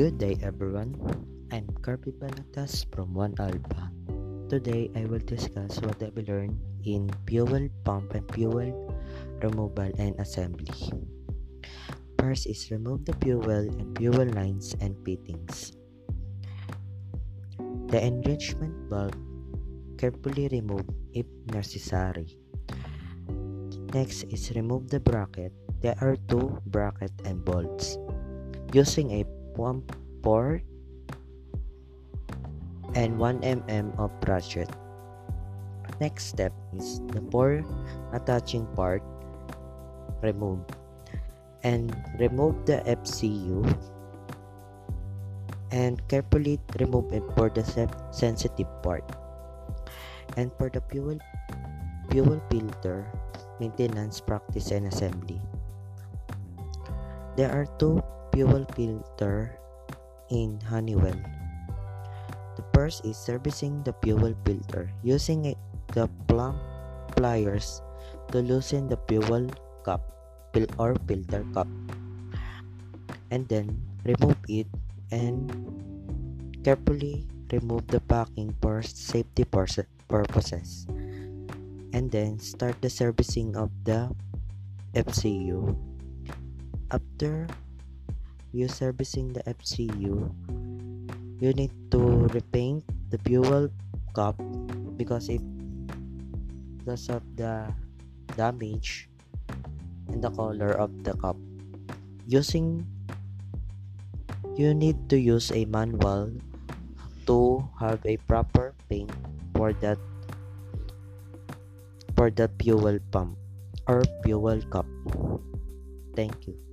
Good day everyone, I'm Karpi Palatas from One Alba. Today I will discuss what I will learn in fuel pump and fuel removal and assembly. First is remove the fuel and fuel lines and fittings. The enrichment valve carefully remove if necessary. Next is remove the bracket. There are two brackets and bolts. Using a 1/4 and 1 mm of ratchet. Next step is the four attaching part remove and remove the FCU and carefully remove it for the sensitive part. And for the fuel filter maintenance practice and assembly, there are two fuel filter in Honeywell. The first is servicing the fuel filter using the plumb pliers to loosen the fuel cup or filter cup, and then remove it and carefully remove the packing for safety purposes, and then start the servicing of the FCU. After you servicing the FCU, you need to repaint the fuel cup because of the damage and the color of the cup. You need to use a manual to have a proper paint for that fuel pump or fuel cup. Thank you.